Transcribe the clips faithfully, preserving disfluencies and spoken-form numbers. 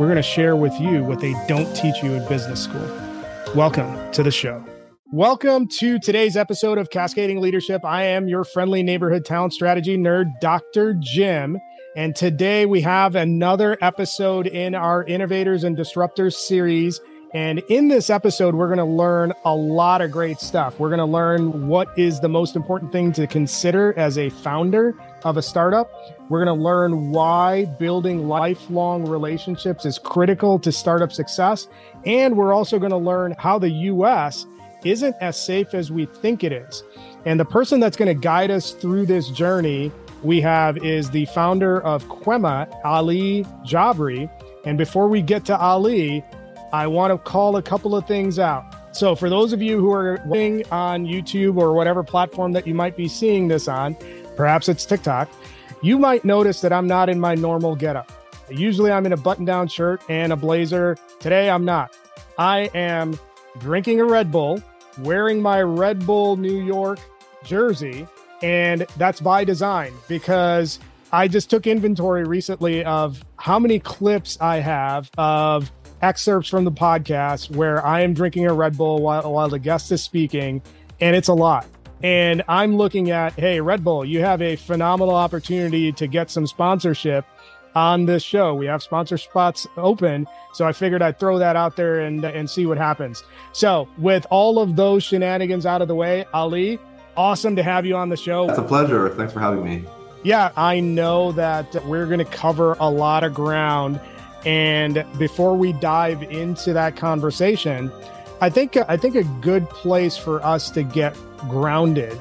We're going to share with you what they don't teach you in business school. Welcome to the show. Welcome to today's episode of Cascading Leadership. I am your friendly neighborhood talent strategy nerd, Doctor Jim. And today we have another episode in our Innovators and Disruptors series. And in this episode, we're going to learn a lot of great stuff. We're going to learn what is the most important thing to consider as a founder of a startup. We're going to learn why building lifelong relationships is critical to startup success. And we're also going to learn how the U S isn't as safe as we think it is. And the person that's going to guide us through this journey we have is the founder of Kwema, Ali Jabry. And before we get to Ali, I want to call a couple of things out. So for those of you who are watching on YouTube or whatever platform that you might be seeing this on, perhaps it's TikTok, you might notice that I'm not in my normal getup. Usually I'm in a button-down shirt and a blazer. Today I'm not. I am drinking a Red Bull, wearing my Red Bull New York jersey, and that's by design because I just took inventory recently of how many clips I have of excerpts from the podcast where I am drinking a Red Bull while, while the guest is speaking, and it's a lot. And I'm looking at, hey, Red Bull, you have a phenomenal opportunity to get some sponsorship on this show. We have sponsor spots open. So I figured I'd throw that out there and, and see what happens. So with all of those shenanigans out of the way, Ali, awesome to have you on the show. It's a pleasure. Thanks for having me. Yeah, I know that we're going to cover a lot of ground. And before we dive into that conversation, I think I think a good place for us to get grounded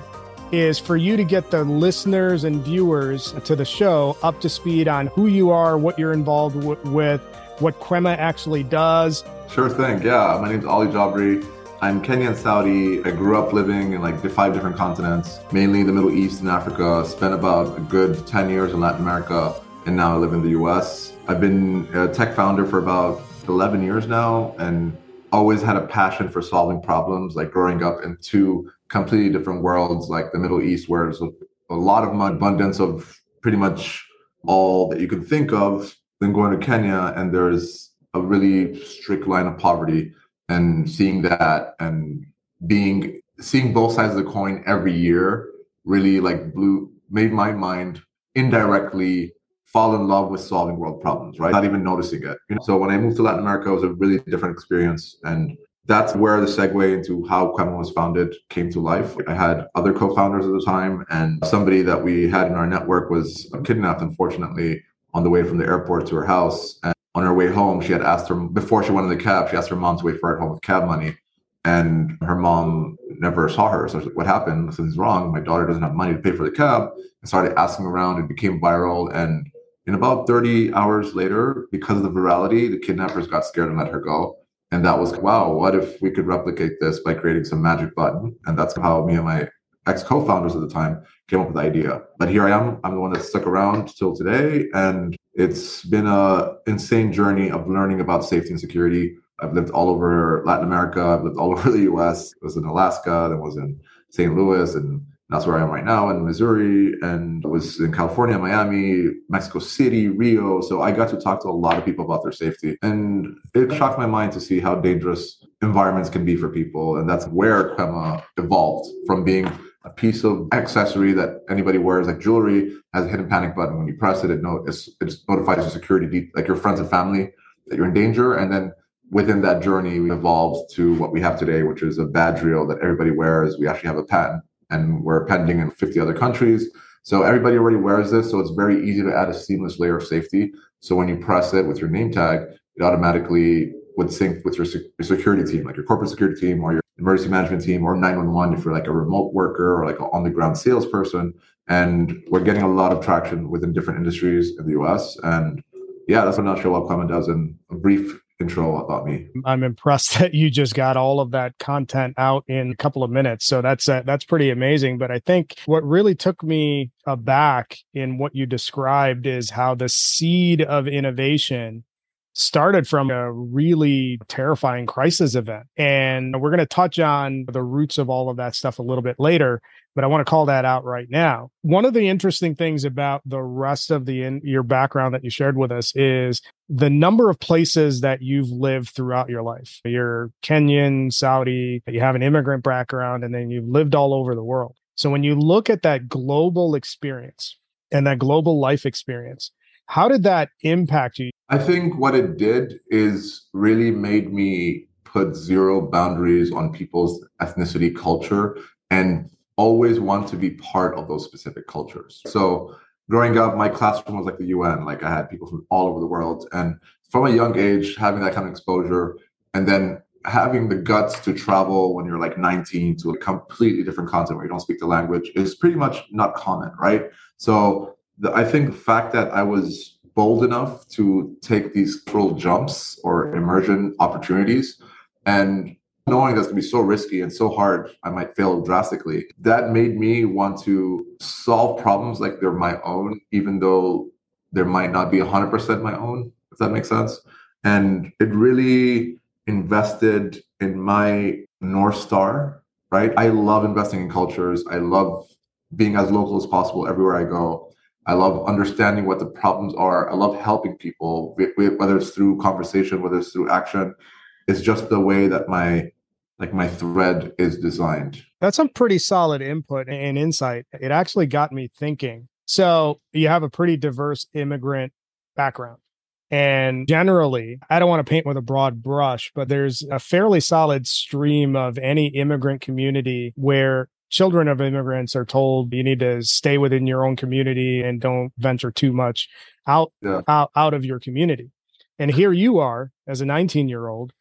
is for you to get the listeners and viewers to the show up to speed on who you are, what you're involved w- with, what Kwema actually does. Sure thing. Yeah. My name's Ali Jabry. I'm Kenyan Saudi. I grew up living in like the five different continents, mainly the Middle East and Africa. Spent about a good ten years in Latin America, and now I live in the U S. I've been a tech founder for about eleven years now, and always had a passion for solving problems, like growing up in two completely different worlds, like the Middle East, where there's a lot of abundance of pretty much all that you can think of, then going to Kenya, and there's a really strict line of poverty, and seeing that and being seeing both sides of the coin every year really like blew made my mind indirectly fall in love with solving world problems, right? Not even noticing it. You know? So when I moved to Latin America, it was a really different experience. And that's where the segue into how Kwema was founded came to life. I had other co-founders at the time, and somebody that we had in our network was kidnapped, unfortunately, on the way from the airport to her house. And on her way home, she had asked her, before she went in the cab, she asked her mom to wait for her at home with cab money. And her mom never saw her. So I was like, what happened? Something's wrong. My daughter doesn't have money to pay for the cab. I started asking around. It became viral. And in about thirty hours later, because of the virality, the kidnappers got scared and let her go. And that was, wow, what if we could replicate this by creating some magic button? And that's how me and my ex-co-founders at the time came up with the idea. But here I am. I'm the one that stuck around till today. And it's been an insane journey of learning about safety and security. I've lived all over Latin America. I've lived all over the U S. I was in Alaska. Then was in Saint Louis. And that's where I am right now, in Missouri, and was in California, Miami, Mexico City, Rio. So I got to talk to a lot of people about their safety. And it shocked my mind to see how dangerous environments can be for people. And that's where Kwema evolved from being a piece of accessory that anybody wears, like jewelry, has a hidden panic button. When you press it, it, notice, it just notifies your security, like your friends and family, that you're in danger. And then within that journey, we evolved to what we have today, which is a badge reel that everybody wears. We actually have a patent. And we're pending in fifty other countries. So everybody already wears this. So it's very easy to add a seamless layer of safety. So when you press it with your name tag, it automatically would sync with your security team, like your corporate security team or your emergency management team or nine one one if you're like a remote worker or like an on-the-ground salesperson. And we're getting a lot of traction within different industries in the U S. And yeah, that's a nutshell what Kwema does in a brief control about me. I'm impressed that you just got all of that content out in a couple of minutes. So that's uh, that's pretty amazing. But I think what really took me aback in what you described is how the seed of innovation started from a really terrifying crisis event. And we're going to touch on the roots of all of that stuff a little bit later, but I want to call that out right now. One of the interesting things about the rest of the in, your background that you shared with us is the number of places that you've lived throughout your life. You're Kenyan, Saudi, you have an immigrant background, and then you've lived all over the world. So when you look at that global experience and that global life experience, how did that impact you? I think what it did is really made me put zero boundaries on people's ethnicity, culture, and always want to be part of those specific cultures. So growing up, my classroom was like the U N. Like I had people from all over the world. And from a young age, having that kind of exposure and then having the guts to travel when you're like nineteen to a completely different continent where you don't speak the language is pretty much not common, right? So the, I think the fact that I was bold enough to take these little jumps or immersion opportunities, and knowing that's going to be so risky and so hard, I might fail drastically. That made me want to solve problems like they're my own, even though they might not be one hundred percent my own, if that makes sense. And it really invested in my North Star, right? I love investing in cultures. I love being as local as possible everywhere I go. I love understanding what the problems are. I love helping people, whether it's through conversation, whether it's through action. It's just the way that my like my thread is designed. That's some pretty solid input and insight. It actually got me thinking. So you have a pretty diverse immigrant background. And generally, I don't want to paint with a broad brush, but there's a fairly solid stream of any immigrant community where children of immigrants are told you need to stay within your own community and don't venture too much out, yeah. out, out of your community. And here you are as a nineteen-year-old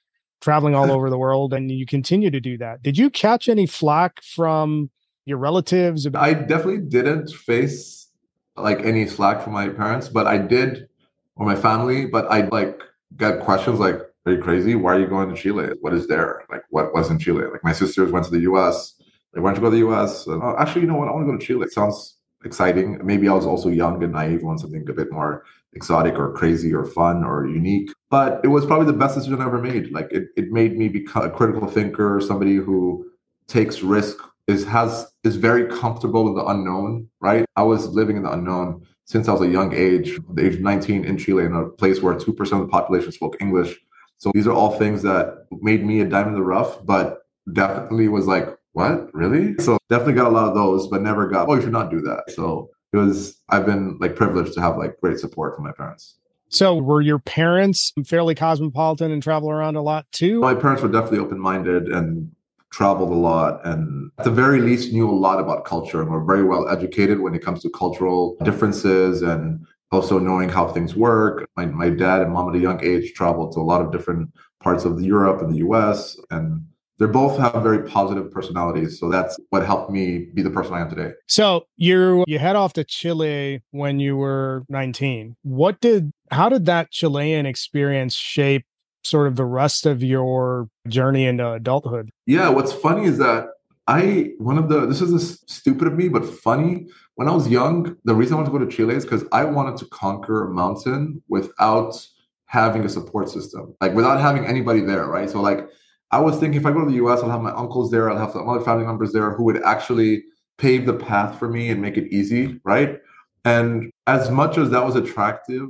traveling all over the world, and you continue to do that. Did you catch any flack from your relatives? About- I definitely didn't face like any slack from my parents, but I did, or my family, but I like got questions like, are you crazy? Why are you going to Chile? What is there? Like, what was in Chile? Like my sisters went to the U S, I went to go to the U S. And, oh, actually, you know what? I want to go to Chile. It sounds exciting. Maybe I was also young and naive, want something a bit more exotic or crazy or fun or unique. But it was probably the best decision I ever made. Like it, it made me become a critical thinker, somebody who takes risk, is has is very comfortable in the unknown, right? I was living in the unknown since I was a young age, the age of nineteen in Chile, in a place where two percent of the population spoke English. So these are all things that made me a dime in the rough, but definitely was like, what? Really? So definitely got a lot of those, but never got, oh, you should not do that. So it was, I've been like privileged to have like great support from my parents. So were your parents fairly cosmopolitan and travel around a lot too? My parents were definitely open-minded and traveled a lot. And at the very least knew a lot about culture and were very well educated when it comes to cultural differences and also knowing how things work. My, my dad and mom at a young age traveled to a lot of different parts of Europe and the U S, and they both have very positive personalities. So that's what helped me be the person I am today. So you you head off to Chile when you were nineteen. What did, how did that Chilean experience shape sort of the rest of your journey into adulthood? Yeah, what's funny is that I, one of the, this is stupid of me, but funny. When I was young, the reason I wanted to go to Chile is because I wanted to conquer a mountain without having a support system, like without having anybody there, right? So like, I was thinking if I go to the U S, I'll have my uncles there. I'll have some other family members there who would actually pave the path for me and make it easy, right? And as much as that was attractive,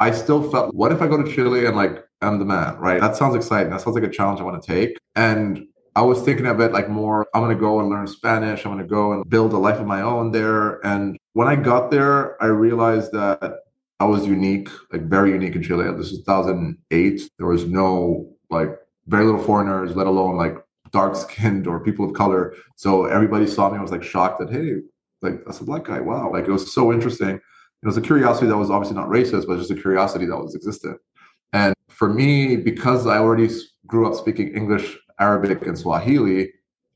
I still felt, what if I go to Chile and like, I'm the man, right? That sounds exciting. That sounds like a challenge I want to take. And I was thinking of it like more, I'm going to go and learn Spanish. I'm going to go and build a life of my own there. And when I got there, I realized that I was unique, like very unique in Chile. This was two thousand eight. There was no like, very little foreigners, let alone like dark-skinned or people of color. So everybody saw me and was like shocked that, hey, like that's a black guy. Wow. Like it was so interesting. It was a curiosity that was obviously not racist, but just a curiosity that was existent. And for me, because I already grew up speaking English, Arabic, and Swahili,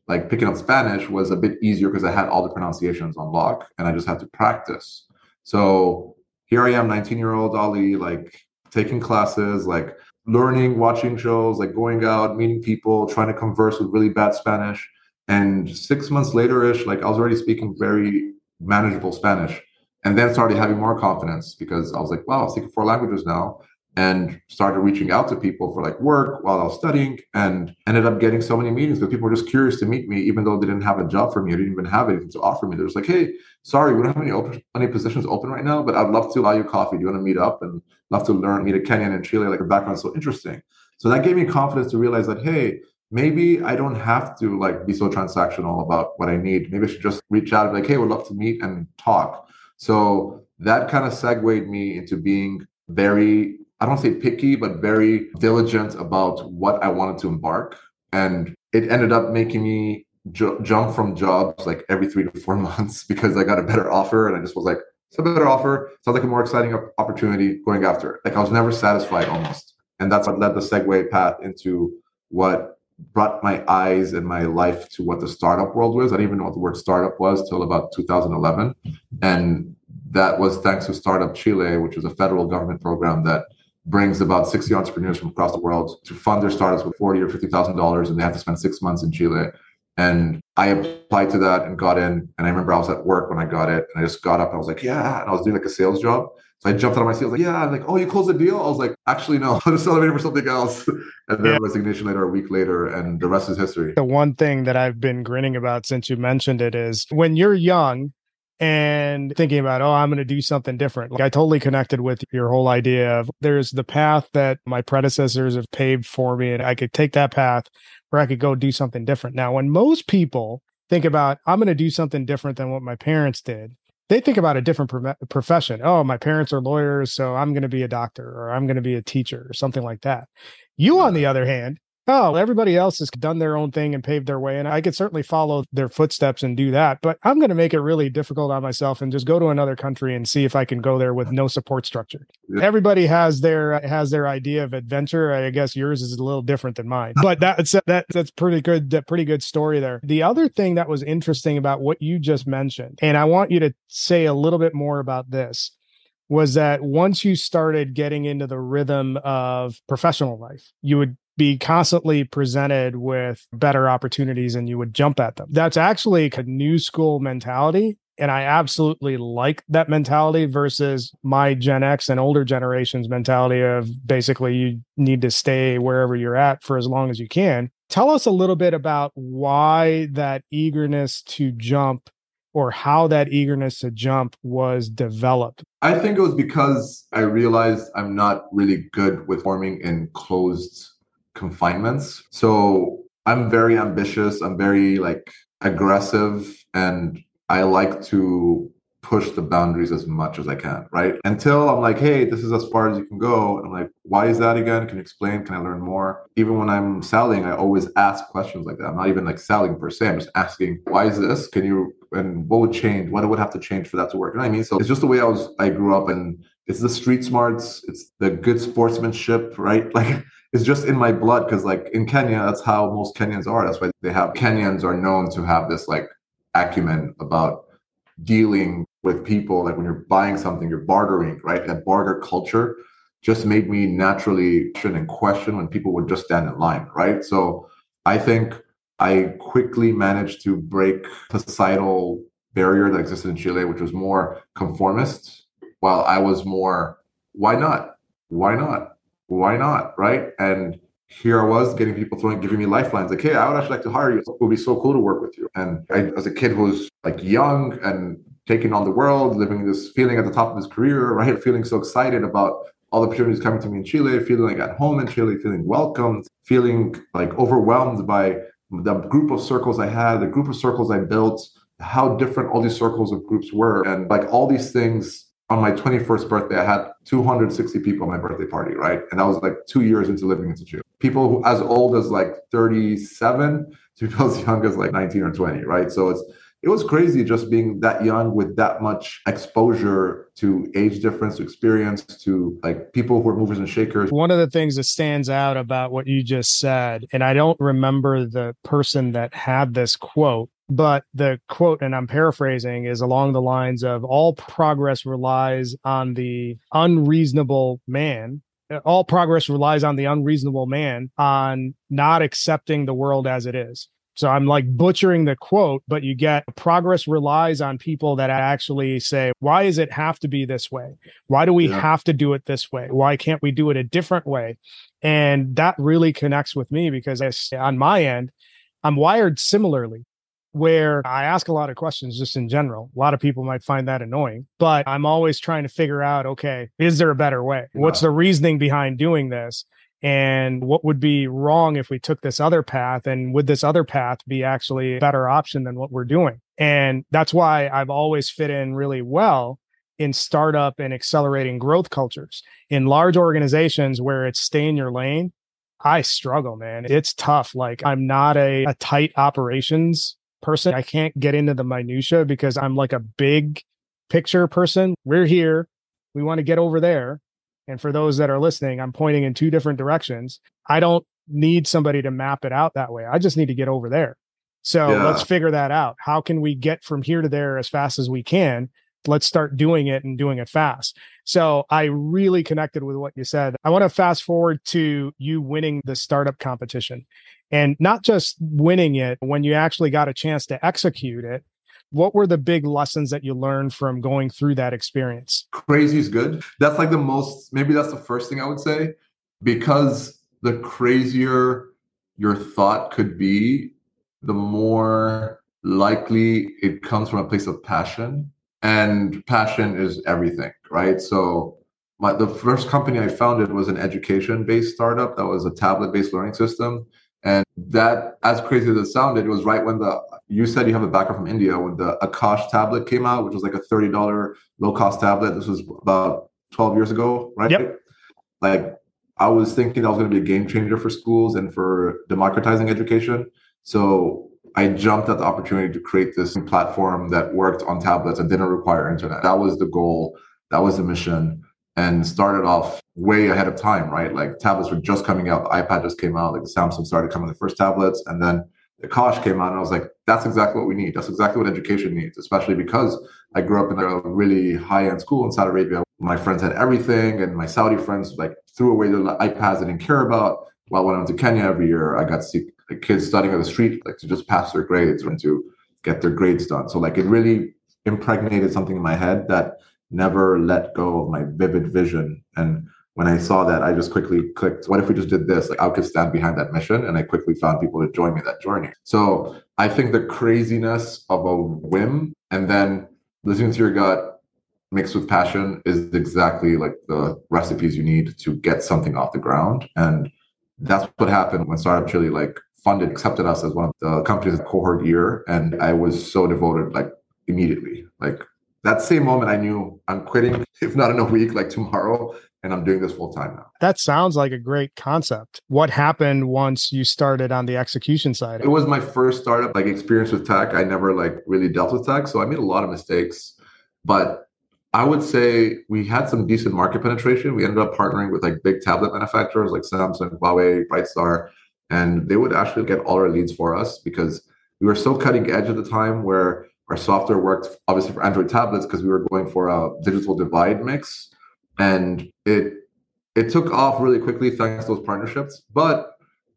like picking up Spanish was a bit easier because I had all the pronunciations on lock and I just had to practice. So here I am, nineteen-year-old Ali, like taking classes, like learning, watching shows, like going out, meeting people, trying to converse with really bad Spanish. And six months later-ish, like I was already speaking very manageable Spanish, and then started having more confidence because I was like, wow, I'm speaking four languages now, and started reaching out to people for like work while I was studying, and ended up getting so many meetings because people were just curious to meet me, even though they didn't have a job for me. I didn't even have anything to offer me. They're just like, hey, sorry, we don't have any open, any positions open right now, but I'd love to allow you coffee. Do you want to meet up? And love to learn, meet a Kenyan in Chile, like your background's so interesting. So that gave me confidence to realize that, hey, maybe I don't have to like be so transactional about what I need. Maybe I should just reach out and be like, hey, we'd love to meet and talk. So that kind of segued me into being very, I don't say picky, but very diligent about what I wanted to embark. And it ended up making me ju- jump from jobs like every three to four months because I got a better offer. And I just was like, it's a better offer. Sounds like a more exciting opportunity, going after it. Like I was never satisfied almost. And that's what led the segue path into what brought my eyes and my life to what the startup world was. I didn't even know what the word startup was till about two thousand eleven. And that was thanks to Startup Chile, which is a federal government program that brings about sixty entrepreneurs from across the world to fund their startups with forty thousand dollars or fifty thousand dollars, and they have to spend six months in Chile. And I applied to that and got in. And I remember I was at work when I got it, and I just got up and I was like, yeah. And I was doing like a sales job. So I jumped out of my seat. I was like, yeah. I'm like, oh, you closed the deal? I was like, actually, no. I'm just celebrating for something else. And then yeah. Resignation later, a week later, and the rest is history. The one thing that I've been grinning about since you mentioned it is when you're young and thinking about, oh, I'm going to do something different. Like I totally connected with your whole idea of there's the path that my predecessors have paved for me, and I could take that path, where I could go do something different. Now, when most people think about, I'm going to do something different than what my parents did, they think about a different pro- profession. Oh, my parents are lawyers, so I'm going to be a doctor, or I'm going to be a teacher, or something like that. You, on the other hand, oh, everybody else has done their own thing and paved their way, and I could certainly follow their footsteps and do that, but I'm going to make it really difficult on myself and just go to another country and see if I can go there with no support structure. Yeah. Everybody has their has their idea of adventure. I guess yours is a little different than mine, but that's that, that's pretty good. That pretty good story there. The other thing that was interesting about what you just mentioned, and I want you to say a little bit more about this, was that once you started getting into the rhythm of professional life, you would be constantly presented with better opportunities and you would jump at them. That's actually a new school mentality. And I absolutely like that mentality versus my Gen X and older generation's mentality of basically you need to stay wherever you're at for as long as you can. Tell us a little bit about why that eagerness to jump, or how that eagerness to jump was developed. I think it was because I realized I'm not really good with forming in closed confinements. So I'm very ambitious. I'm very like aggressive, and I like to push the boundaries as much as I can, right? Until I'm like, hey, this is as far as you can go. And I'm like, why is that again? Can you explain? Can I learn more? Even when I'm selling, I always ask questions like that. I'm not even like selling per se. I'm just asking, why is this? Can you, and what would change? What would have to change for that to work? You know what I mean? So it's just the way I was, I grew up, and it's the street smarts. It's the good sportsmanship, right? Like, it's just in my blood because, like, in Kenya, that's how most Kenyans are. That's why they have Kenyans are known to have this like acumen about dealing with people. Like when you're buying something, you're bartering, right? That barter culture just made me naturally question question when people would just stand in line, right? So I think I quickly managed to break the societal barrier that existed in Chile, which was more conformist, while I was more, why not? Why not? Why not, right? And here I was getting people throwing, giving me lifelines. Like, hey, I would actually like to hire you. It would be so cool to work with you. And I, as a kid who was like young and taking on the world, living this feeling at the top of his career, right? Feeling so excited about all the opportunities coming to me in Chile, feeling like at home in Chile, feeling welcomed, feeling like overwhelmed by the group of circles I had, the group of circles I built, how different all these circles of groups were. And like all these things. On my twenty-first birthday, I had two hundred sixty people at my birthday party, right? And that was like two years into living in Chile. People who, as old as like thirty-seven to people as young as like nineteen or twenty, right? So it's it was crazy just being that young with that much exposure to age difference, to experience, to like people who are movers and shakers. One of the things that stands out about what you just said, and I don't remember the person that had this quote, but the quote, and I'm paraphrasing, is along the lines of all progress relies on the unreasonable man all progress relies on the unreasonable man on not accepting the world as it is. So I'm like butchering the quote, but you get progress relies on people that actually say, why does it have to be this way? Why do we yeah. have to do it this way? Why can't we do it a different way? And that really connects with me because I, on my end, I'm wired similarly, where I ask a lot of questions just in general. A lot of people might find that annoying, but I'm always trying to figure out, okay, is there a better way? Yeah. What's the reasoning behind doing this? And what would be wrong if we took this other path? And would this other path be actually a better option than what we're doing? And that's why I've always fit in really well in startup and accelerating growth cultures. In large organizations where it's stay in your lane, I struggle, man. It's tough. Like I'm not a, a tight operations person. I can't get into the minutia because I'm like a big picture person. We're here. We want to get over there. And for those that are listening, I'm pointing in two different directions. I don't need somebody to map it out that way. I just need to get over there. So yeah. let's figure that out. How can we get from here to there as fast as we can? Let's start doing it and doing it fast. So I really connected with what you said. I want to fast forward to you winning the startup competition and not just winning it, when you actually got a chance to execute it. What were the big lessons that you learned from going through that experience? Crazy is good. That's like the most, maybe that's the first thing I would say, because the crazier your thought could be, the more likely it comes from a place of passion. And passion is everything, right? So my, the first company I founded was an education-based startup that was a tablet-based learning system. And that, as crazy as it sounded, it was right when the, you said you have a background from India, when the Akash tablet came out, which was like a thirty dollars low-cost tablet. This was about twelve years ago, right? Yep. Like, I was thinking that was going to be a game changer for schools and for democratizing education. So I jumped at the opportunity to create this platform that worked on tablets and didn't require internet. That was the goal. That was the mission. And started off way ahead of time, right? Like tablets were just coming out. The iPad just came out. Like the Samsung started coming, the first tablets. And then the Akash came out. And I was like, that's exactly what we need. That's exactly what education needs, especially because I grew up in a really high-end school in Saudi Arabia. My friends had everything. And my Saudi friends like threw away their iPads they didn't care about. While when I went to Kenya every year, I got to see like, kids studying on the street like to just pass their grades and to get their grades done. So like it really impregnated something in my head that never let go of my vivid vision. And when I saw that, I just quickly clicked, what if we just did this? Like I could stand behind that mission. And I quickly found people to join me in that journey. So I think the craziness of a whim and then listening to your gut mixed with passion is exactly like the recipes you need to get something off the ground. And that's what happened when Startup Chile like funded, accepted us as one of the companies cohort year. And I was so devoted, like immediately, like that same moment I knew I'm quitting, if not in a week, like tomorrow, and I'm doing this full time now. That sounds like a great concept. What happened once you started on the execution side? It was my first startup, like experience with tech. I never like really dealt with tech. So I made a lot of mistakes, but I would say we had some decent market penetration. We ended up partnering with like big tablet manufacturers like Samsung, Huawei, Brightstar, and they would actually get all our leads for us because we were so cutting edge at the time where our software worked obviously for Android tablets because we were going for a digital divide mix. And it it took off really quickly thanks to those partnerships. But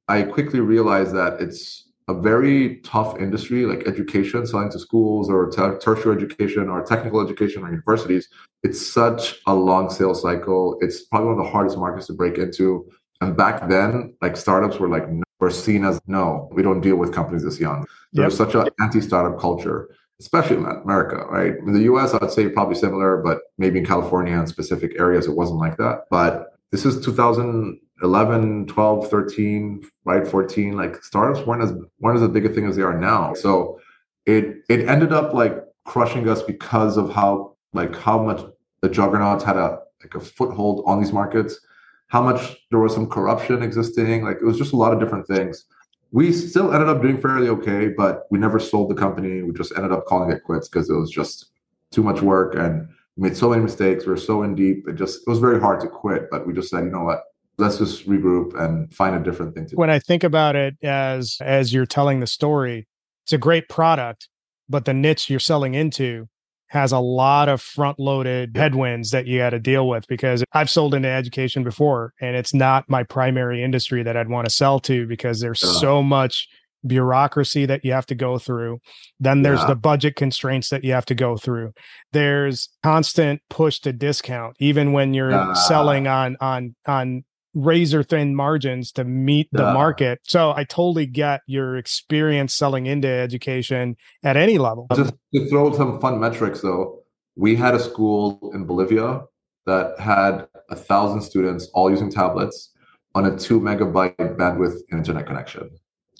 I quickly realized that it's a very tough industry, like education, selling to schools or ter- tertiary education or technical education or universities. It's such a long sales cycle. It's probably one of the hardest markets to break into. And back then, like startups were like were seen as, no, we don't deal with companies this young. There's yep. such an anti-startup culture, especially in Latin America, right? In the U S, I would say probably similar, but maybe in California and specific areas, it wasn't like that. But this is two thousand eleven, twelve, thirteen, right? fourteen, like startups weren't as, weren't as big a thing as they are now. So it it ended up like crushing us because of how, like how much the juggernauts had a like a foothold on these markets, how much there was some corruption existing. Like it was just a lot of different things. We still ended up doing fairly okay, but we never sold the company. We just ended up calling it quits because it was just too much work and we made so many mistakes. We were so in deep. It just, it was very hard to quit, but we just said, you know what, let's just regroup and find a different thing to do. When I think about it as, as you're telling the story, it's a great product, but the niche you're selling into has a lot of front-loaded headwinds that you got to deal with, because I've sold into education before, and it's not my primary industry that I'd want to sell to, because there's yeah. so much bureaucracy that you have to go through. Then there's yeah. the budget constraints that you have to go through. There's constant push to discount, even when you're yeah. selling on on on razor thin margins to meet yeah. the market. So I totally get your experience selling into education at any level. Just to throw some fun metrics though, we had a school in Bolivia that had a thousand students all using tablets on a two megabyte bandwidth internet connection.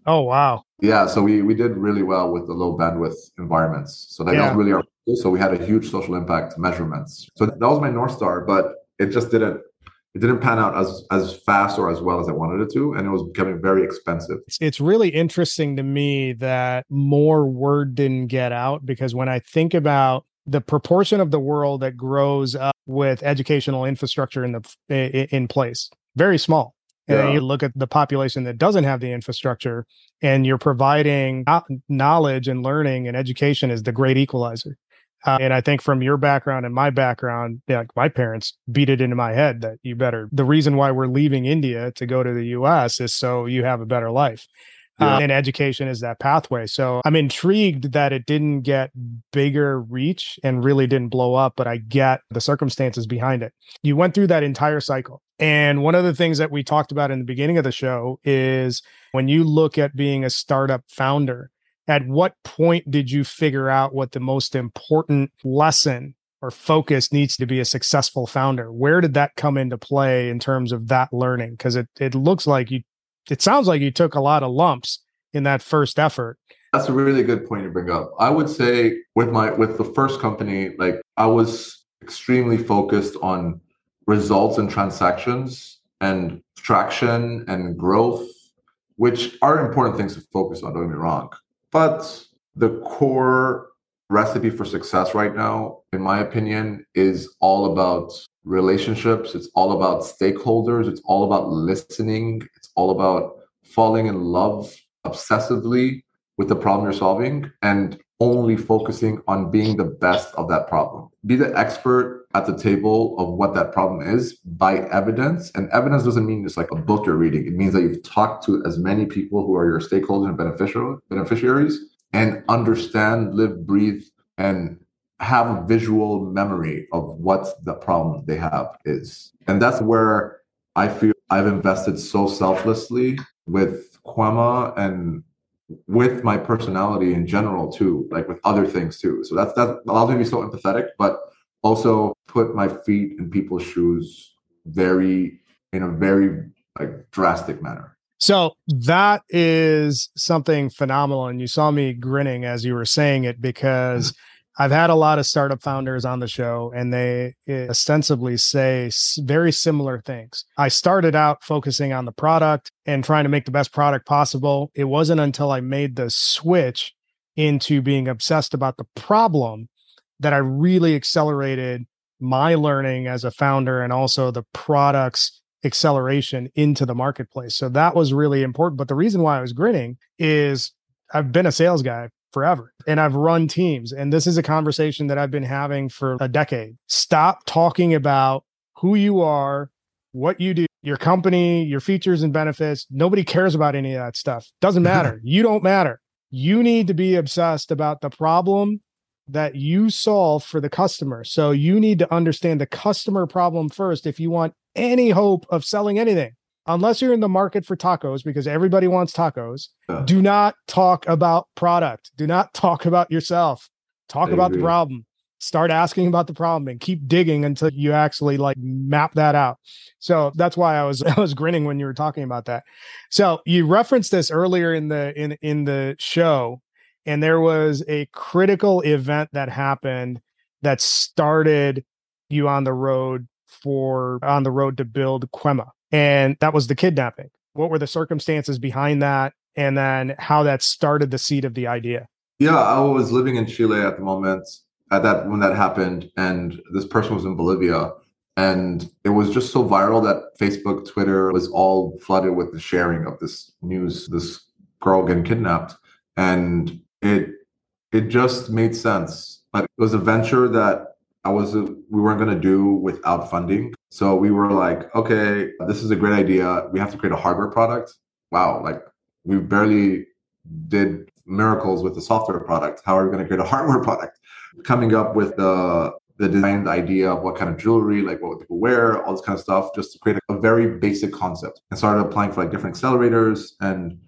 Oh, wow. Yeah. So we, we did really well with the low bandwidth environments. So that yeah. was really our goal. So we had a huge social impact measurements. So that was my North Star, but it just didn't It didn't pan out as as fast or as well as I wanted it to, and it was becoming very expensive. It's really interesting to me that more word didn't get out, because when I think about the proportion of the world that grows up with educational infrastructure in the in place, very small. And yeah. then you look at the population that doesn't have the infrastructure, and you're providing knowledge and learning, and education is the great equalizer. Uh, and I think from your background and my background, like my parents beat it into my head that you better, the reason why we're leaving India to go to the U S is so you have a better life. Yeah. Uh, and education is that pathway. So I'm intrigued that it didn't get bigger reach and really didn't blow up, but I get the circumstances behind it. You went through that entire cycle. And one of the things that we talked about in the beginning of the show is when you look at being a startup founder, at what point did you figure out what the most important lesson or focus needs to be a successful founder? Where did that come into play in terms of that learning? Because it, it looks like you, it sounds like you took a lot of lumps in that first effort. That's a really good point to bring up. I would say with my, with the first company, like I was extremely focused on results and transactions and traction and growth, which are important things to focus on, don't get me wrong. But the core recipe for success right now, in my opinion, is all about relationships. It's all about stakeholders. It's all about listening. It's all about falling in love obsessively with the problem you're solving and only focusing on being the best of that problem. Be the expert at the table of what that problem is by evidence. And evidence doesn't mean just like a book you're reading. It means that you've talked to as many people who are your stakeholders and beneficial beneficiaries and understand, live, breathe, and have a visual memory of what the problem they have is. And that's where I feel I've invested so selflessly with Kwema and with my personality in general too, like with other things too. So that's, that allows me to be so empathetic, but also put my feet in people's shoes very, in a very like drastic manner. So that is something phenomenal. And you saw me grinning as you were saying it, because I've had a lot of startup founders on the show and they ostensibly say very similar things. I started out focusing on the product and trying to make the best product possible. It wasn't until I made the switch into being obsessed about the problem that I really accelerated my learning as a founder and also the product's acceleration into the marketplace. So that was really important. But the reason why I was grinning is I've been a sales guy forever. And I've run teams. And this is a conversation that I've been having for a decade. Stop talking about who you are, what you do, your company, your features and benefits. Nobody cares about any of that stuff. Doesn't matter. You don't matter. You need to be obsessed about the problem that you solve for the customer. So you need to understand the customer problem first if you want any hope of selling anything. Unless you're in the market for tacos, because everybody wants tacos, yeah. do not talk about product. Do not talk about yourself. Talk I about agree. The problem. Start asking about the problem and keep digging until you actually like map that out. So that's why I was I was grinning when you were talking about that. So you referenced this earlier in the in in the show, and there was a critical event that happened that started you on the road for on the road to build Kwema. And that was the kidnapping. What were the circumstances behind that? And then how that started the seed of the idea? Yeah, I was living in Chile at the moment at that when that happened. And this person was in Bolivia. And it was just so viral that Facebook, Twitter was all flooded with the sharing of this news, this girl getting kidnapped. And it it just made sense But it was a venture that I was we weren't going to do without funding. So we were like, okay, this is a great idea. We have to create a hardware product. Wow, like we barely did miracles with the software product. How are we going to create a hardware product? Coming up with the the designed idea of what kind of jewelry, like what would people wear, all this kind of stuff, just to create a very basic concept. And started applying for like different accelerators. And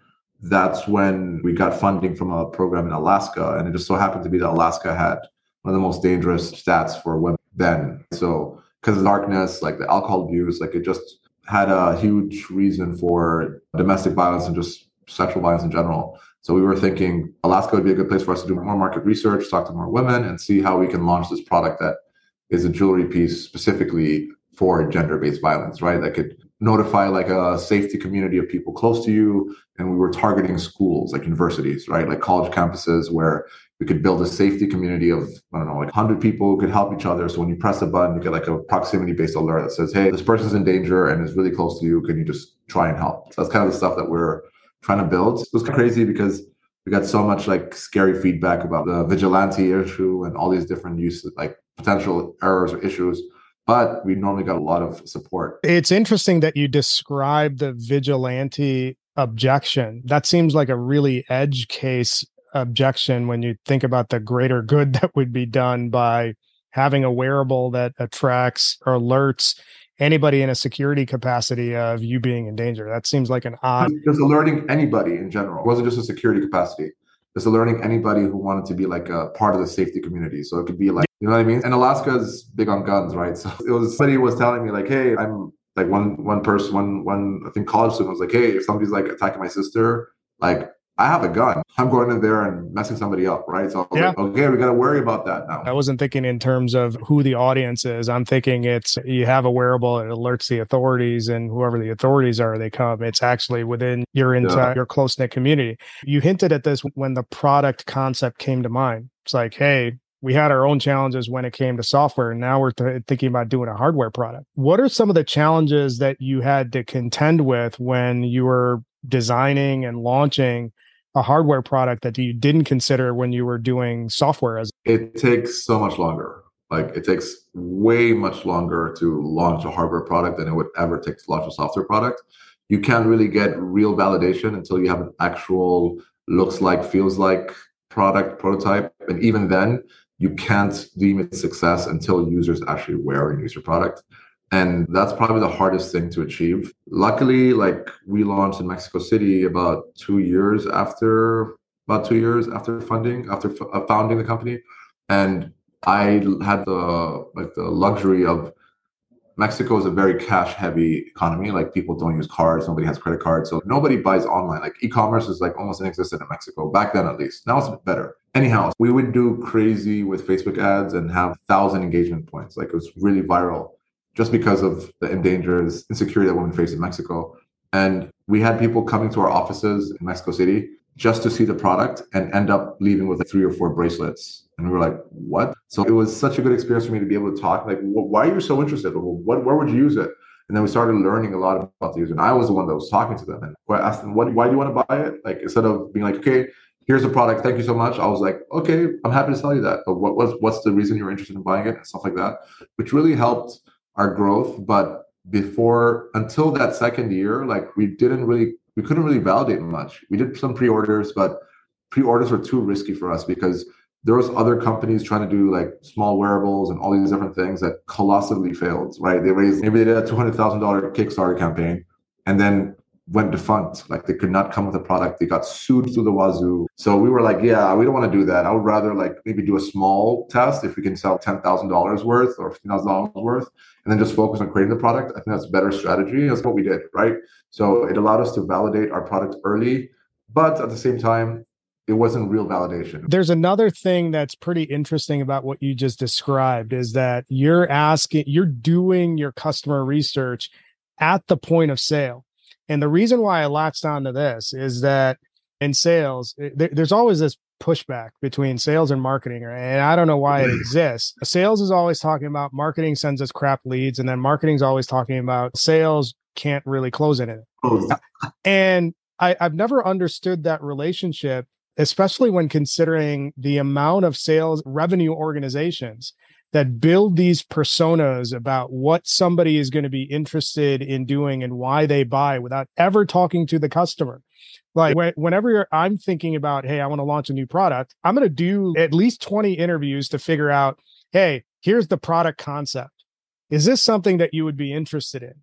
that's when we got funding from a program in Alaska. And it just so happened to be that Alaska had one of the most dangerous stats for women then. So because of darkness, like the alcohol abuse, like it just had a huge reason for domestic violence and just sexual violence in general. So we were thinking Alaska would be a good place for us to do more market research, talk to more women, and see how we can launch this product that is a jewelry piece specifically for gender-based violence, right? That could notify like a safety community of people close to you. And we were targeting schools, like universities, right? Like college campuses, where we could build a safety community of, I don't know, like one hundred people who could help each other. So when you press a button, you get like a proximity-based alert that says, hey, this person's in danger and is really close to you. Can you just try and help? So that's kind of the stuff that we're trying to build. It was crazy because we got so much like scary feedback about the vigilante issue and all these different uses, like potential errors or issues, but we normally got a lot of support. It's interesting that you describe the vigilante objection. That seems like a really edge case objection when you think about the greater good that would be done by having a wearable that attracts or alerts anybody in a security capacity of you being in danger. That seems like an odd... Just alerting anybody in general. It wasn't just a security capacity. Just alerting anybody who wanted to be like a part of the safety community. So it could be like, you know what I mean? And Alaska is big on guns, right? So it was, somebody was telling me like, hey, I'm like one one person, one, one I think college student was like, hey, if somebody's like attacking my sister, like I have a gun. I'm going in there and messing somebody up, right? So yeah. Like, okay, we got to worry about that now. I wasn't thinking in terms of who the audience is. I'm thinking it's you have a wearable, it alerts the authorities, and whoever the authorities are, they come. It's actually within your entire yeah. your close-knit community. You hinted at this when the product concept came to mind. It's like, hey, we had our own challenges when it came to software, and now we're th- thinking about doing a hardware product. What are some of the challenges that you had to contend with when you were designing and launching a hardware product that you didn't consider when you were doing software? As it takes so much longer. Like it takes way much longer to launch a hardware product than it would ever take to launch a software product. You can't really get real validation until you have an actual looks like, feels like product prototype. And even then, you can't deem it success until users actually wear and use your product. And that's probably the hardest thing to achieve. Luckily, like we launched in Mexico City about two years after, about two years after funding, after f- founding the company. And I had the like the luxury of Mexico is a very cash heavy economy. Like people don't use cards, nobody has credit cards. So nobody buys online. Like e-commerce is like almost inexistent in Mexico, back then at least. Now it's better. Anyhow, we would do crazy with Facebook ads and have one thousand engagement points. Like it was really viral just because of the endangered insecurity that women face in Mexico. And we had people coming to our offices in Mexico City just to see the product and end up leaving with like three or four bracelets. And we were like, what? So it was such a good experience for me to be able to talk. Like, well, why are you so interested? Well, what, where would you use it? And then we started learning a lot about the user. And I was the one that was talking to them. And I asked them, what, why do you want to buy it? Like, instead of being like, okay, here's a product, thank you so much. I was like, okay, I'm happy to sell you that. But what was what's the reason you were interested in buying it? And stuff like that, which really helped our growth. But before, until that second year, like we didn't really, we couldn't really validate much. We did some pre-orders, but pre-orders were too risky for us because there was other companies trying to do like small wearables and all these different things that colossally failed, right? They raised, maybe they did a two hundred thousand dollars Kickstarter campaign and then went defunct. Like they could not come with a product. They got sued through the wazoo. So we were like, yeah, we don't want to do that. I would rather like maybe do a small test if we can sell ten thousand dollars worth or fifteen thousand dollars worth, and then just focus on creating the product. I think that's a better strategy. That's what we did, right? So it allowed us to validate our product early, but at the same time, it wasn't real validation. There's another thing that's pretty interesting about what you just described is that you're asking, you're doing your customer research at the point of sale. And the reason why I latched onto this is that in sales, it, there's always this pushback between sales and marketing. And I don't know why it exists. Sales is always talking about marketing sends us crap leads. And then marketing's always talking about sales can't really close anything. Oh. And I, I've never understood that relationship. especially when considering the amount of sales revenue organizations that build these personas about what somebody is going to be interested in doing and why they buy without ever talking to the customer. Like whenever you're, I'm thinking about, hey, I want to launch a new product, I'm going to do at least twenty interviews to figure out, hey, here's the product concept. Is this something that you would be interested in?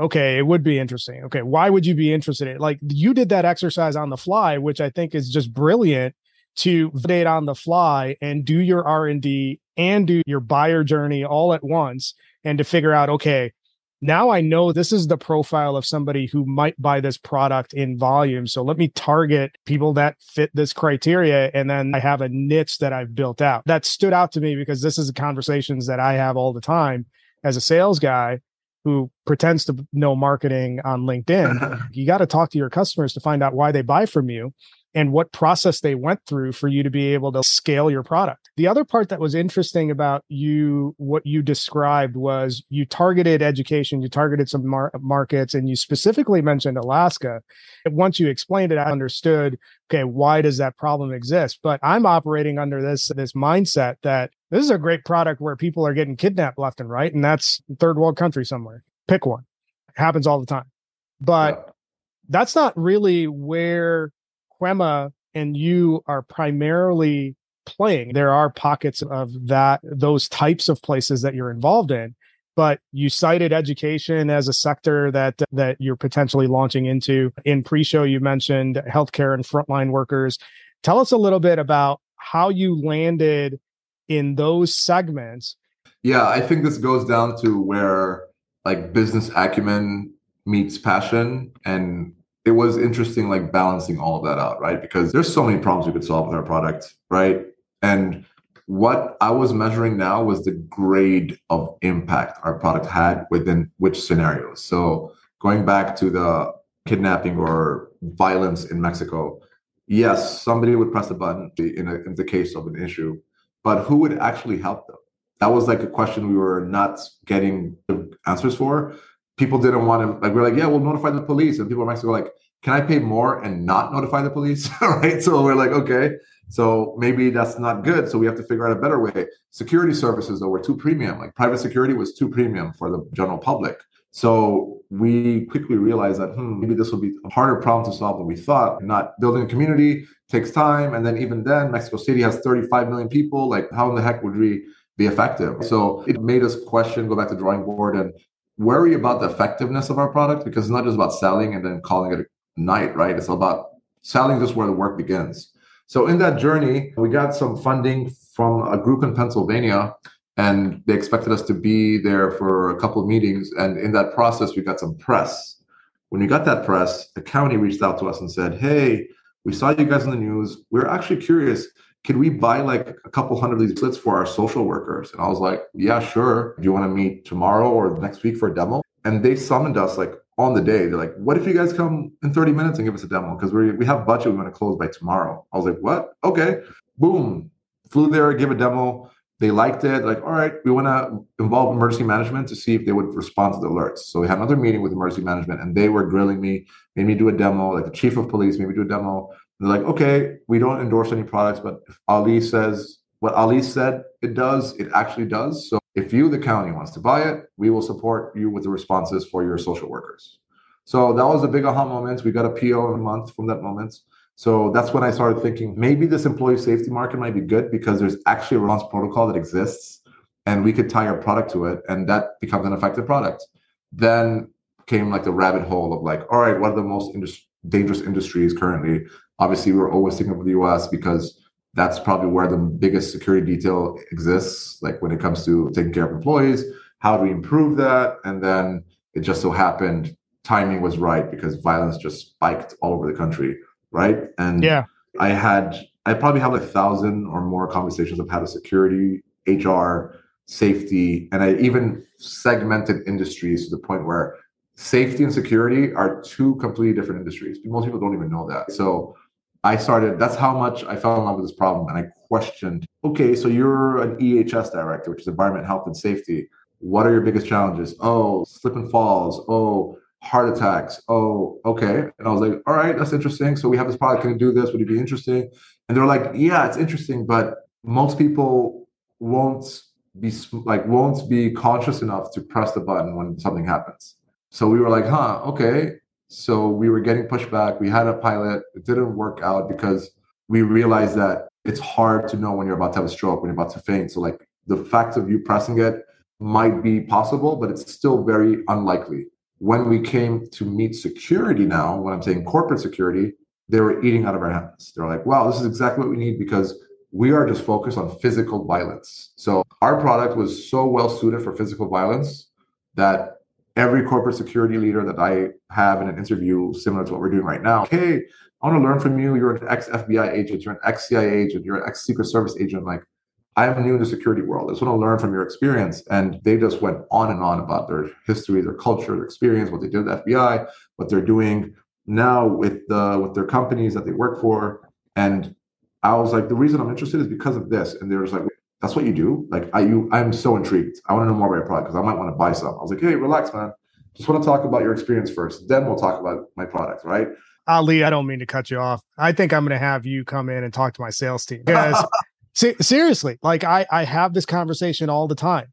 Okay, it would be interesting. Okay, why would you be interested in it? Like you did that exercise on the fly, which I think is just brilliant to validate on the fly and do your R and D and do your buyer journey all at once and to figure out, okay, now I know this is the profile of somebody who might buy this product in volume. So let me target people that fit this criteria. And then I have a niche that I've built out. That stood out to me because this is the conversations that I have all the time as a sales guy who pretends to know marketing on LinkedIn. You got to talk to your customers to find out why they buy from you and what process they went through for you to be able to scale your product. The other part that was interesting about you, what you described was you targeted education, you targeted some mar- markets, and you specifically mentioned Alaska. And once you explained it, I understood, okay, why does that problem exist? But I'm operating under this, this mindset that this is a great product where people are getting kidnapped left and right, and that's third world country somewhere. Pick one. It happens all the time. But yeah. That's not really where Kwema and you are primarily playing. There are pockets of that, those types of places that you're involved in, but you cited education as a sector that that you're potentially launching into. In pre-show, you mentioned healthcare and frontline workers. Tell us a little bit about how you landed in those segments. Yeah, I think this goes down to where like business acumen meets passion, and it was interesting, like balancing all of that out, right? Because there's so many problems we could solve with our product, right? And what I was measuring now was the grade of impact our product had within which scenarios. So going back to the kidnapping or violence in Mexico, yes, somebody would press a button in, a, in the case of an issue, but who would actually help them? That was like a question we were not getting the answers for. People didn't want to, like, we're like, yeah, we'll notify the police. And people in Mexico are like, can I pay more and not notify the police? Right? So we're like, okay, so maybe that's not good. So we have to figure out a better way. Security services, though, were too premium. Like private security was too premium for the general public. So we quickly realized that hmm, maybe this will be a harder problem to solve than we thought. Not building a community takes time. And then even then, Mexico City has thirty-five million people. Like, how in the heck would we be effective? So it made us question, go back to the drawing board and worry about the effectiveness of our product, because it's not just about selling and then calling it a night, right? It's about selling just where the work begins. So in that journey, we got some funding from a group in Pennsylvania, and they expected us to be there for a couple of meetings. And in that process, we got some press. When we got that press, the county reached out to us and said, hey, we saw you guys in the news. We're actually curious. Could we buy like a couple hundred of these blitz for our social workers? And I was like, yeah, sure. Do you want to meet tomorrow or next week for a demo? And they summoned us like on the day. They're like, what if you guys come in thirty minutes and give us a demo? Because we we have budget. We want to close by tomorrow. I was like, what? Okay. Boom. Flew there, gave a demo. They liked it. Like, all right, we want to involve emergency management to see if they would respond to the alerts. So we had another meeting with emergency management, and they were grilling me, made me do a demo, like the chief of police, made me do a demo. They're like, okay, we don't endorse any products, but if Ali says what Ali said it does, it actually does. So if you, the county, wants to buy it, we will support you with the responses for your social workers. So that was a big aha moment. We got a P O in a month from that moment. So that's when I started thinking, maybe this employee safety market might be good because there's actually a response protocol that exists and we could tie our product to it, and that becomes an effective product. Then came like the rabbit hole of like, all right, what are the most industry dangerous industries currently? Obviously, we're always thinking of the U S because that's probably where the biggest security detail exists, like when it comes to taking care of employees. How do we improve that? And then it just so happened timing was right because violence just spiked all over the country, right? And yeah. I had, I probably have a thousand or more conversations I've had with security, H R, safety, and I even segmented industries to the point where safety and security are two completely different industries. Most people don't even know that. So I started, that's how much I fell in love with this problem. And I questioned, okay, so you're an I H S director, which is environment, health, and safety. What are your biggest challenges? Oh, slip and falls. Oh, heart attacks. Oh, okay. And I was like, all right, that's interesting. So we have this product. Can it do this? Would it be interesting? And they're like, yeah, it's interesting, but most people won't be like, won't be conscious enough to press the button when something happens. So we were like, huh, okay. So we were getting pushback. We had a pilot. It didn't work out because we realized that it's hard to know when you're about to have a stroke, when you're about to faint. So like the fact of you pressing it might be possible, but it's still very unlikely. When we came to meet security now, when I'm saying corporate security, they were eating out of our hands. They're like, wow, this is exactly what we need because we are just focused on physical violence. So our product was so well suited for physical violence that every corporate security leader that I have in an interview, similar to what we're doing right now, hey, I want to learn from you. You're an ex-F B I agent. You're an ex-C I A agent. You're an ex-Secret Service agent. Like, I'm new in the security world. I just want to learn from your experience. And they just went on and on about their history, their culture, their experience, what they did at the F B I, what they're doing now with the with their companies that they work for. And I was like, the reason I'm interested is because of this. And they were just like, that's what you do? Like, I, you, I'm so intrigued. I want to know more about your product because I might want to buy some. I was like, hey, relax, man. Just want to talk about your experience first. Then we'll talk about my product, right? Ali, I don't mean to cut you off. I think I'm going to have you come in and talk to my sales team. Because se- seriously, like I, I have this conversation all the time.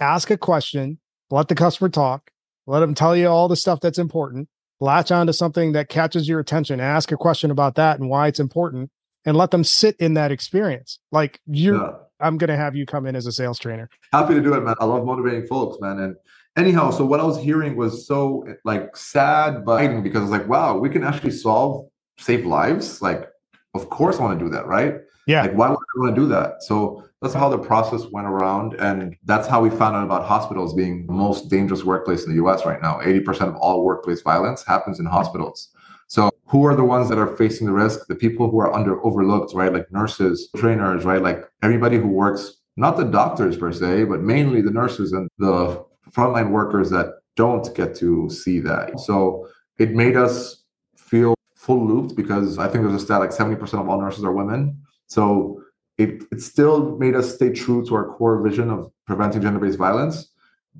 Ask a question, let the customer talk, let them tell you all the stuff that's important, latch onto something that catches your attention, ask a question about that and why it's important, and let them sit in that experience. Like you're... Yeah. I'm going to have you come in as a sales trainer. Happy to do it, man. I love motivating folks, man. And anyhow, so what I was hearing was so like sad, but because I was like, wow, we can actually solve, save lives. Like, of course I want to do that, right? Yeah. Like, why would I want to do that? So that's how the process went around. And that's how we found out about hospitals being the most dangerous workplace in the U S right now. eighty percent of all workplace violence happens in hospitals. So who are the ones that are facing the risk? The people who are under overlooked, right? Like nurses, trainers, right? Like everybody who works, not the doctors per se, but mainly the nurses and the frontline workers that don't get to see that. So it made us feel full looped because I think there's a stat like seventy percent of all nurses are women. So it, it still made us stay true to our core vision of preventing gender-based violence.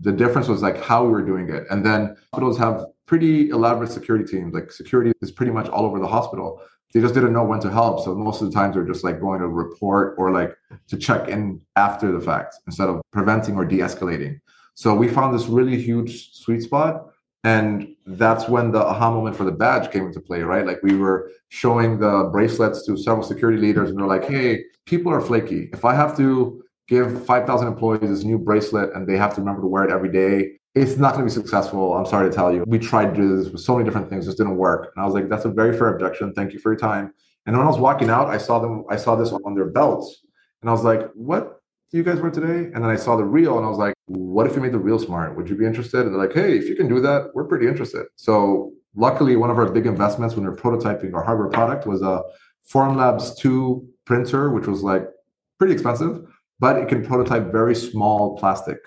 The difference was like how we were doing it. And then hospitals have pretty elaborate security teams. Like security is pretty much all over the hospital. They just didn't know when to help. So most of the times they're just like going to report or like to check in after the fact instead of preventing or de-escalating. So we found this really huge sweet spot. And that's when the aha moment for the badge came into play, right? Like we were showing the bracelets to several security leaders and they're like, hey, people are flaky. If I have to give five thousand employees this new bracelet and they have to remember to wear it every day, it's not going to be successful. I'm sorry to tell you. We tried to do this with so many different things. It just didn't work. And I was like, that's a very fair objection. Thank you for your time. And when I was walking out, I saw them. I saw this on their belts. And I was like, what do you guys wear today? And then I saw the reel and I was like, what if you made the reel smart? Would you be interested? And they're like, hey, if you can do that, we're pretty interested. So luckily, one of our big investments when we were prototyping our hardware product was a Formlabs two printer, which was like pretty expensive, but it can prototype very small plastic.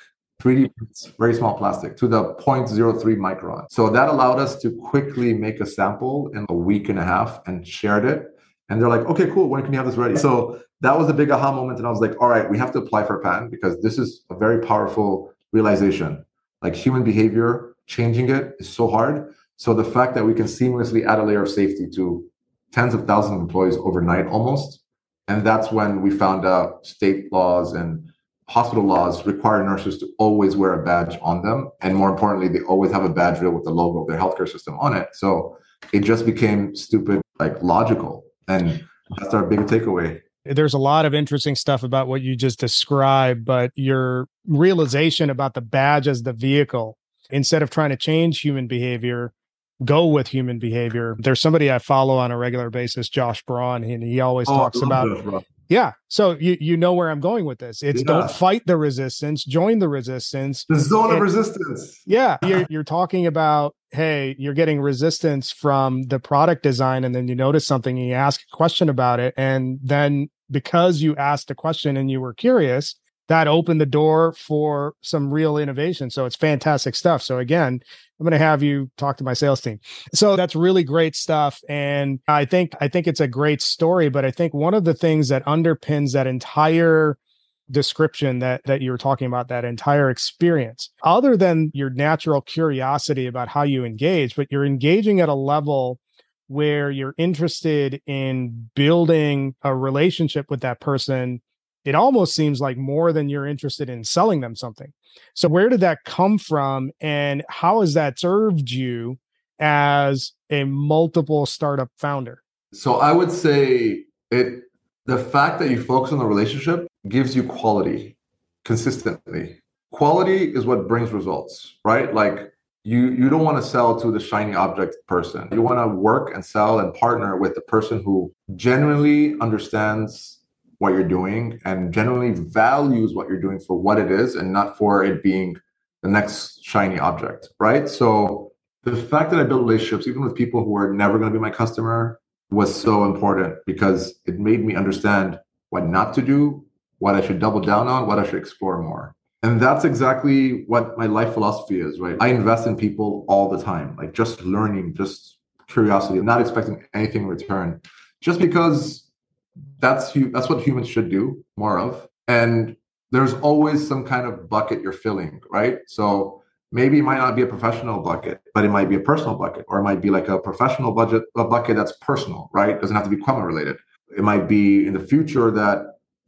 three D prints, very small plastic to the zero point zero three micron. So that allowed us to quickly make a sample in a week and a half and shared it. And they're like, okay, cool. When can you have this ready? So that was a big aha moment. And I was like, all right, we have to apply for a patent because this is a very powerful realization. Like human behavior, changing it is so hard. So the fact that we can seamlessly add a layer of safety to tens of thousands of employees overnight almost. And that's when we found out state laws and hospital laws require nurses to always wear a badge on them. And more importantly, they always have a badge reel with the logo of their healthcare system on it. So it just became stupid, like logical. And that's our big takeaway. There's a lot of interesting stuff about what you just described, but your realization about the badge as the vehicle, instead of trying to change human behavior, go with human behavior. There's somebody I follow on a regular basis, Josh Braun, and he always oh, talks about... This, Yeah. So you, you know where I'm going with this. It's yeah. Don't fight the resistance, join the resistance. The zone and, of resistance. Yeah. You're, you're talking about, hey, you're getting resistance from the product design. And then you notice something and you ask a question about it. And then because you asked a question and you were curious, that opened the door for some real innovation. So it's fantastic stuff. So again, I'm going to have you talk to my sales team. So that's really great stuff. And I think I think it's a great story. But I think one of the things that underpins that entire description that that you were talking about, that entire experience, other than your natural curiosity about how you engage, but you're engaging at a level where you're interested in building a relationship with that person. It almost seems like more than you're interested in selling them something. So where did that come from, and how has that served you as a multiple startup founder? So I would say it the fact that you focus on the relationship gives you quality consistently. Quality is what brings results, right? Like you you don't want to sell to the shiny object person. You want to work and sell and partner with the person who genuinely understands what you're doing and generally values what you're doing for what it is and not for it being the next shiny object, right? So the fact that I built relationships, even with people who are never going to be my customer, was so important because it made me understand what not to do, what I should double down on, what I should explore more. And that's exactly what my life philosophy is, right? I invest in people all the time, like just learning, just curiosity, not expecting anything in return, just because That's that's what humans should do more of. And there's always some kind of bucket you're filling, right? So maybe it might not be a professional bucket, but it might be a personal bucket, or it might be like a professional budget, a bucket that's personal, right? It doesn't have to be Kwema related. It might be in the future that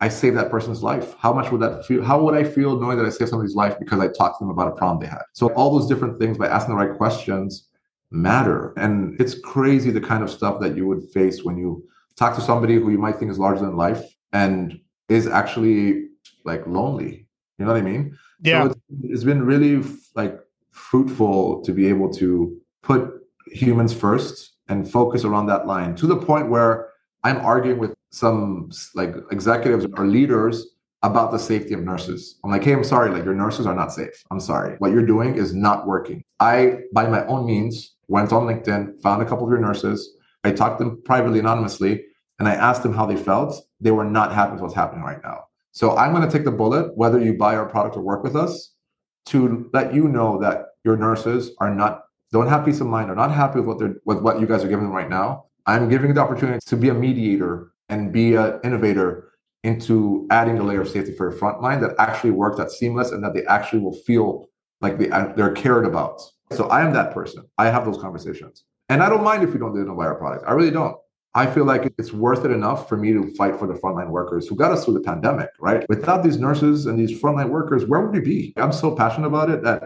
I save that person's life. How much would that feel? How would I feel knowing that I saved somebody's life because I talked to them about a problem they had? So all those different things, by asking the right questions, matter. And it's crazy the kind of stuff that you would face when you talk to somebody who you might think is larger than life and is actually like lonely. You know what I mean? Yeah. So it's, it's been really like fruitful to be able to put humans first and focus around that line, to the point where I'm arguing with some like executives or leaders about the safety of nurses. I'm like, hey, I'm sorry, like your nurses are not safe. I'm sorry. What you're doing is not working. I, by my own means, went on LinkedIn, found a couple of your nurses. I talked to them privately, anonymously, and I asked them how they felt. They were not happy with what's happening right now. So I'm going to take the bullet, whether you buy our product or work with us, to let you know that your nurses are not, don't have peace of mind, are not happy with what they're, with what you guys are giving them right now. I'm giving you the opportunity to be a mediator and be an innovator into adding a layer of safety for your frontline that actually works, that's seamless, and that they actually will feel like they, they're cared about. So I am that person. I have those conversations. And I don't mind if you don't do no buyer products. I really don't. I feel like it's worth it enough for me to fight for the frontline workers who got us through the pandemic, right? Without these nurses and these frontline workers, where would we be? I'm so passionate about it that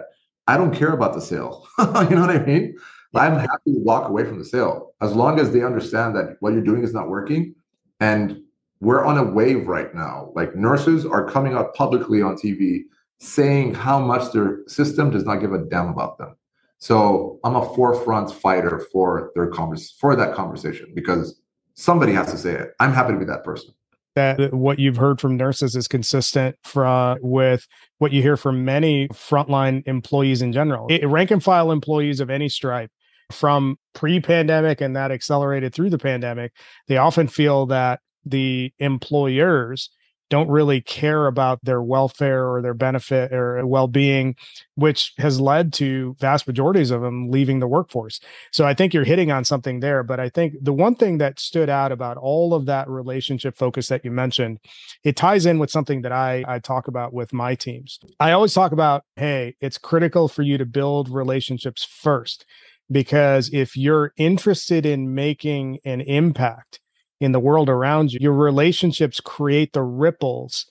I don't care about the sale. You know what I mean? I'm happy to walk away from the sale as long as they understand that what you're doing is not working. And we're on a wave right now. Like nurses are coming out publicly on T V saying how much their system does not give a damn about them. So I'm a forefront fighter for their converse, for that conversation, because somebody has to say it. I'm happy to be that person. That what you've heard from nurses is consistent from, with what you hear from many frontline employees in general, it, rank and file employees of any stripe from pre-pandemic, and that accelerated through the pandemic. They often feel that the employers don't really care about their welfare or their benefit or well-being, which has led to vast majorities of them leaving the workforce. So I think you're hitting on something there. But I think the one thing that stood out about all of that relationship focus that you mentioned, it ties in with something that I, I talk about with my teams. I always talk about, hey, it's critical for you to build relationships first, because if you're interested in making an impact in the world around you, your relationships create the ripples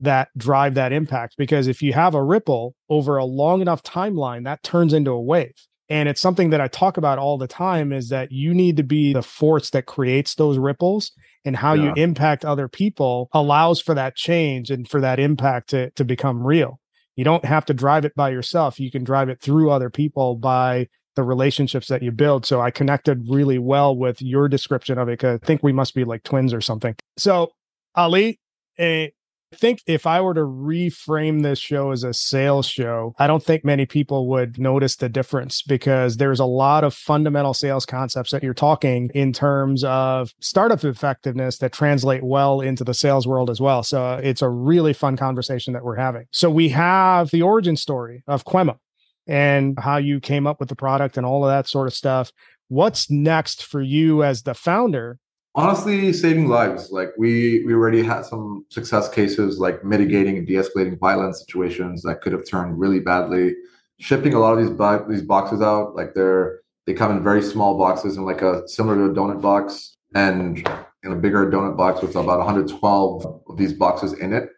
that drive that impact. Because if you have a ripple over a long enough timeline, that turns into a wave. And it's something that I talk about all the time, is that you need to be the force that creates those ripples, and how yeah. you impact other people allows for that change and for that impact to, to become real. You don't have to drive it by yourself. You can drive it through other people by the relationships that you build. So I connected really well with your description of it, because I think we must be like twins or something. So Ali, I think if I were to reframe this show as a sales show, I don't think many people would notice the difference, because there's a lot of fundamental sales concepts that you're talking in terms of startup effectiveness that translate well into the sales world as well. So it's a really fun conversation that we're having. So we have the origin story of Kwema and how you came up with the product and all of that sort of stuff. What's next for you as the founder Honestly, saving lives. Like we, we already had some success cases, like mitigating and de-escalating violent situations that could have turned really badly. Shipping a lot of these bo- these boxes out, like they're they come in very small boxes and like a similar to a donut box, and in a bigger donut box with about one hundred twelve of these boxes in it.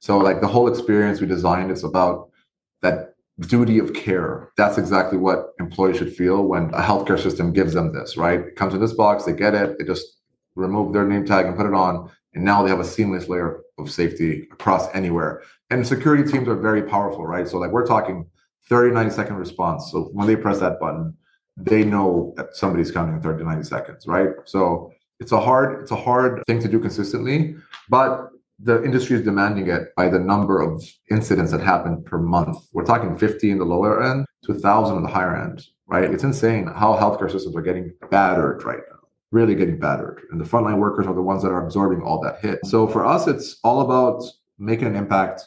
So like the whole experience we designed is about that duty of care. That's exactly what employees should feel when a healthcare system gives them this, right? It comes in this box, they get it, they just remove their name tag and put it on. And now they have a seamless layer of safety across anywhere. And security teams are very powerful, right? So like we're talking thirty, ninety second response. So when they press that button, they know that somebody's coming in thirty, ninety seconds, right? So it's a hard, it's a hard thing to do consistently, but the industry is demanding it by the number of incidents that happen per month. We're talking fifty in the lower end to one thousand on the higher end, right? It's insane how healthcare systems are getting battered right now, really getting battered. And the frontline workers are the ones that are absorbing all that hit. So for us, it's all about making an impact.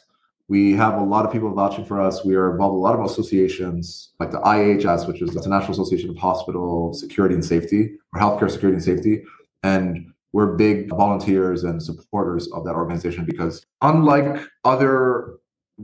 We have a lot of people vouching for us. We are involved in a lot of associations like the I H S, which is the National Association of Hospital Security and Safety, or Healthcare Security and Safety. And we're big volunteers and supporters of that organization because unlike other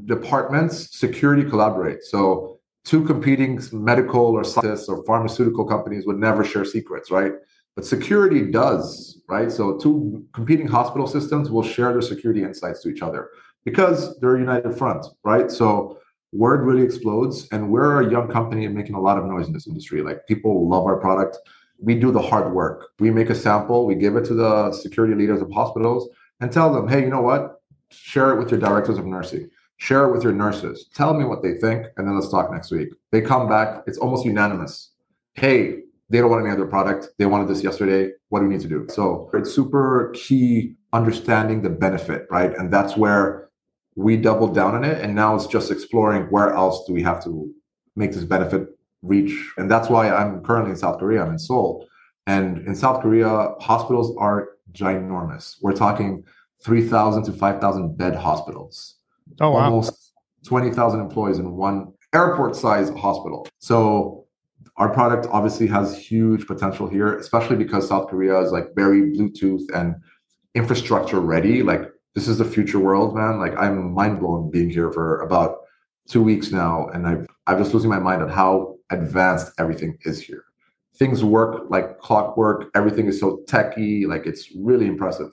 departments, security collaborates. So two competing medical or scientists or pharmaceutical companies would never share secrets, right? But security does, right? So two competing hospital systems will share their security insights to each other because they're a united front, right? So word really explodes, and we're a young company and making a lot of noise in this industry. Like people love our product. We do the hard work. We make a sample, we give it to the security leaders of hospitals and tell them, hey, you know what? Share it with your directors of nursing. Share it with your nurses. Tell me what they think, and then let's talk next week. They come back, it's almost unanimous. Hey, they don't want any other product. They wanted this yesterday. What do we need to do? So it's super key understanding the benefit, right? And that's where we doubled down on it. And now it's just exploring where else do we have to make this benefit reach. And that's why I'm currently in South Korea. I'm in Seoul. And in South Korea, hospitals are ginormous. We're talking three thousand to five thousand bed hospitals. Oh, wow. Almost twenty thousand employees in one airport-sized hospital. So our product obviously has huge potential here, especially because South Korea is like very Bluetooth and infrastructure ready. Like this is the future world, man. Like I'm mind blown being here for about two weeks now. And I've, I'm just losing my mind on how advanced everything is here. Things work like clockwork. Everything is so techy. Like it's really impressive.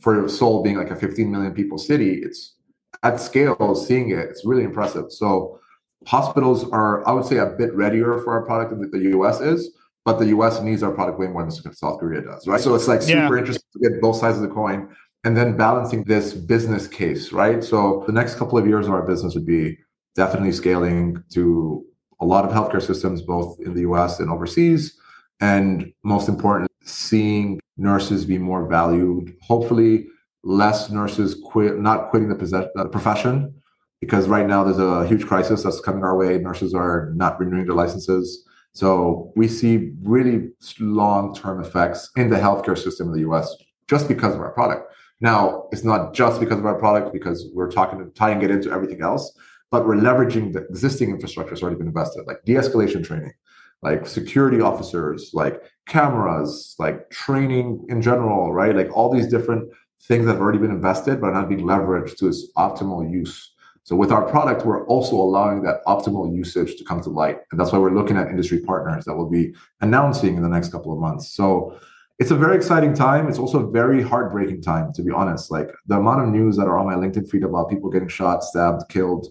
For Seoul being like a fifteen million people city, it's at scale, seeing it, it's really impressive. So hospitals are, I would say, a bit readier for our product than the U S is, but the U S needs our product way more than South Korea does, right? So it's like super yeah. interesting to get both sides of the coin and then balancing this business case, right? So the next couple of years of our business would be definitely scaling to a lot of healthcare systems, both in the U S and overseas. And most important, seeing nurses be more valued, hopefully less nurses quit, not quitting the, possess- the profession, because right now there's a huge crisis that's coming our way. Nurses are not renewing their licenses. So we see really long-term effects in the healthcare system in the U S just because of our product. Now, it's not just because of our product, because we're talking tying it into everything else, but we're leveraging the existing infrastructure that's already been invested, like de-escalation training, like security officers, like cameras, like training in general, right? Like all these different things that have already been invested, but are not being leveraged to its optimal use. So with our product, we're also allowing that optimal usage to come to light. And that's why we're looking at industry partners that we'll be announcing in the next couple of months. So it's a very exciting time. It's also a very heartbreaking time, to be honest. Like the amount of news that are on my LinkedIn feed about people getting shot, stabbed, killed,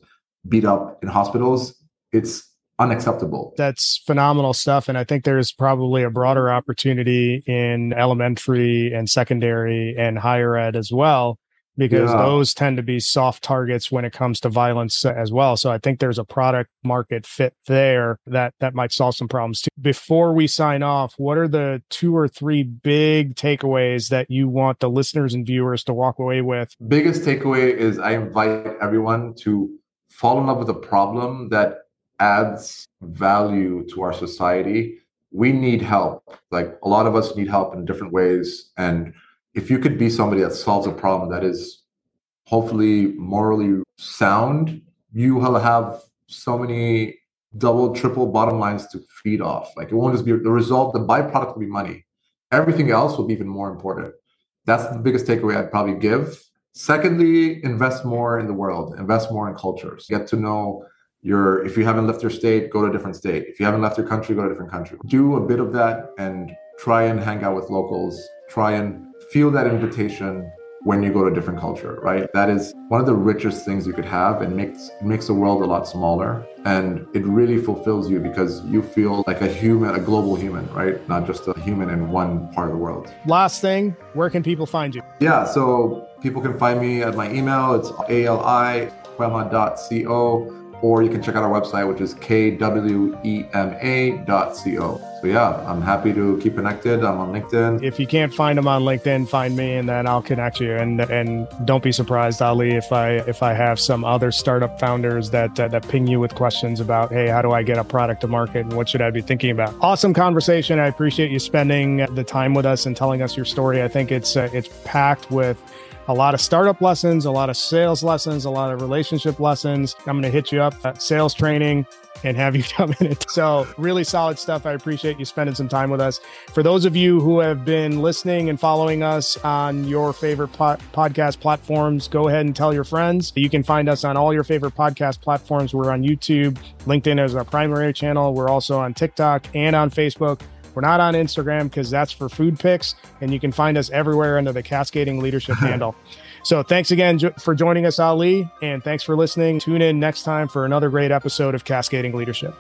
beat up in hospitals, it's unacceptable. That's phenomenal stuff. And I think there's probably a broader opportunity in elementary and secondary and higher ed as well, because yeah. those tend to be soft targets when it comes to violence as well. So I think there's a product market fit there that, that might solve some problems too. Before we sign off, what are the two or three big takeaways that you want the listeners and viewers to walk away with? Biggest takeaway is I invite everyone to fall in love with a problem that adds value to our society. We need help. Like a lot of us need help in different ways. And if you could be somebody that solves a problem that is hopefully morally sound, you will have so many double, triple bottom lines to feed off. Like it won't just be the result. The byproduct will be money. everything else will be even more important. That's the biggest takeaway I'd probably give. Secondly, invest more in the world, invest more in cultures, get to know your, if you haven't left your state, go to a different state. If you haven't left your country, go to a different country. Do a bit of that and try and hang out with locals, try and feel that invitation when you go to a different culture, right? That is one of the richest things you could have, and makes makes the world a lot smaller. And it really fulfills you because you feel like a human, a global human, right? Not just a human in one part of the world. Last thing, where can people find you? Yeah, so people can find me at my email. It's ali kwema dot co, or you can check out our website, which is kwema dot co. So yeah, I'm happy to keep connected. I'm on LinkedIn. If you can't find them on LinkedIn, find me, and then I'll connect you. And and don't be surprised, Ali, if I if I have some other startup founders that uh, that ping you with questions about, hey, how do I get a product to market, and what should I be thinking about? Awesome conversation. I appreciate you spending the time with us and telling us your story. I think it's uh, it's packed with a lot of startup lessons, a lot of sales lessons, a lot of relationship lessons. I'm going to hit you up at sales training and have you come in. So really solid stuff. I appreciate you spending some time with us. For those of you who have been listening and following us on your favorite po- podcast platforms, go ahead and tell your friends. You can find us on all your favorite podcast platforms. We're on YouTube. LinkedIn is our primary channel. We're also on TikTok and on Facebook. We're not on Instagram because that's for food pics, and you can find us everywhere under the Cascading Leadership handle. So thanks again jo- for joining us, Ali, and thanks for listening. Tune in next time for another great episode of Cascading Leadership.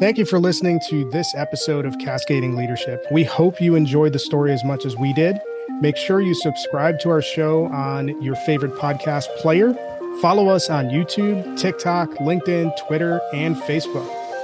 Thank you for listening to this episode of Cascading Leadership. We hope you enjoyed the story as much as we did. Make sure you subscribe to our show on your favorite podcast player. Follow us on YouTube, TikTok, LinkedIn, Twitter, and Facebook.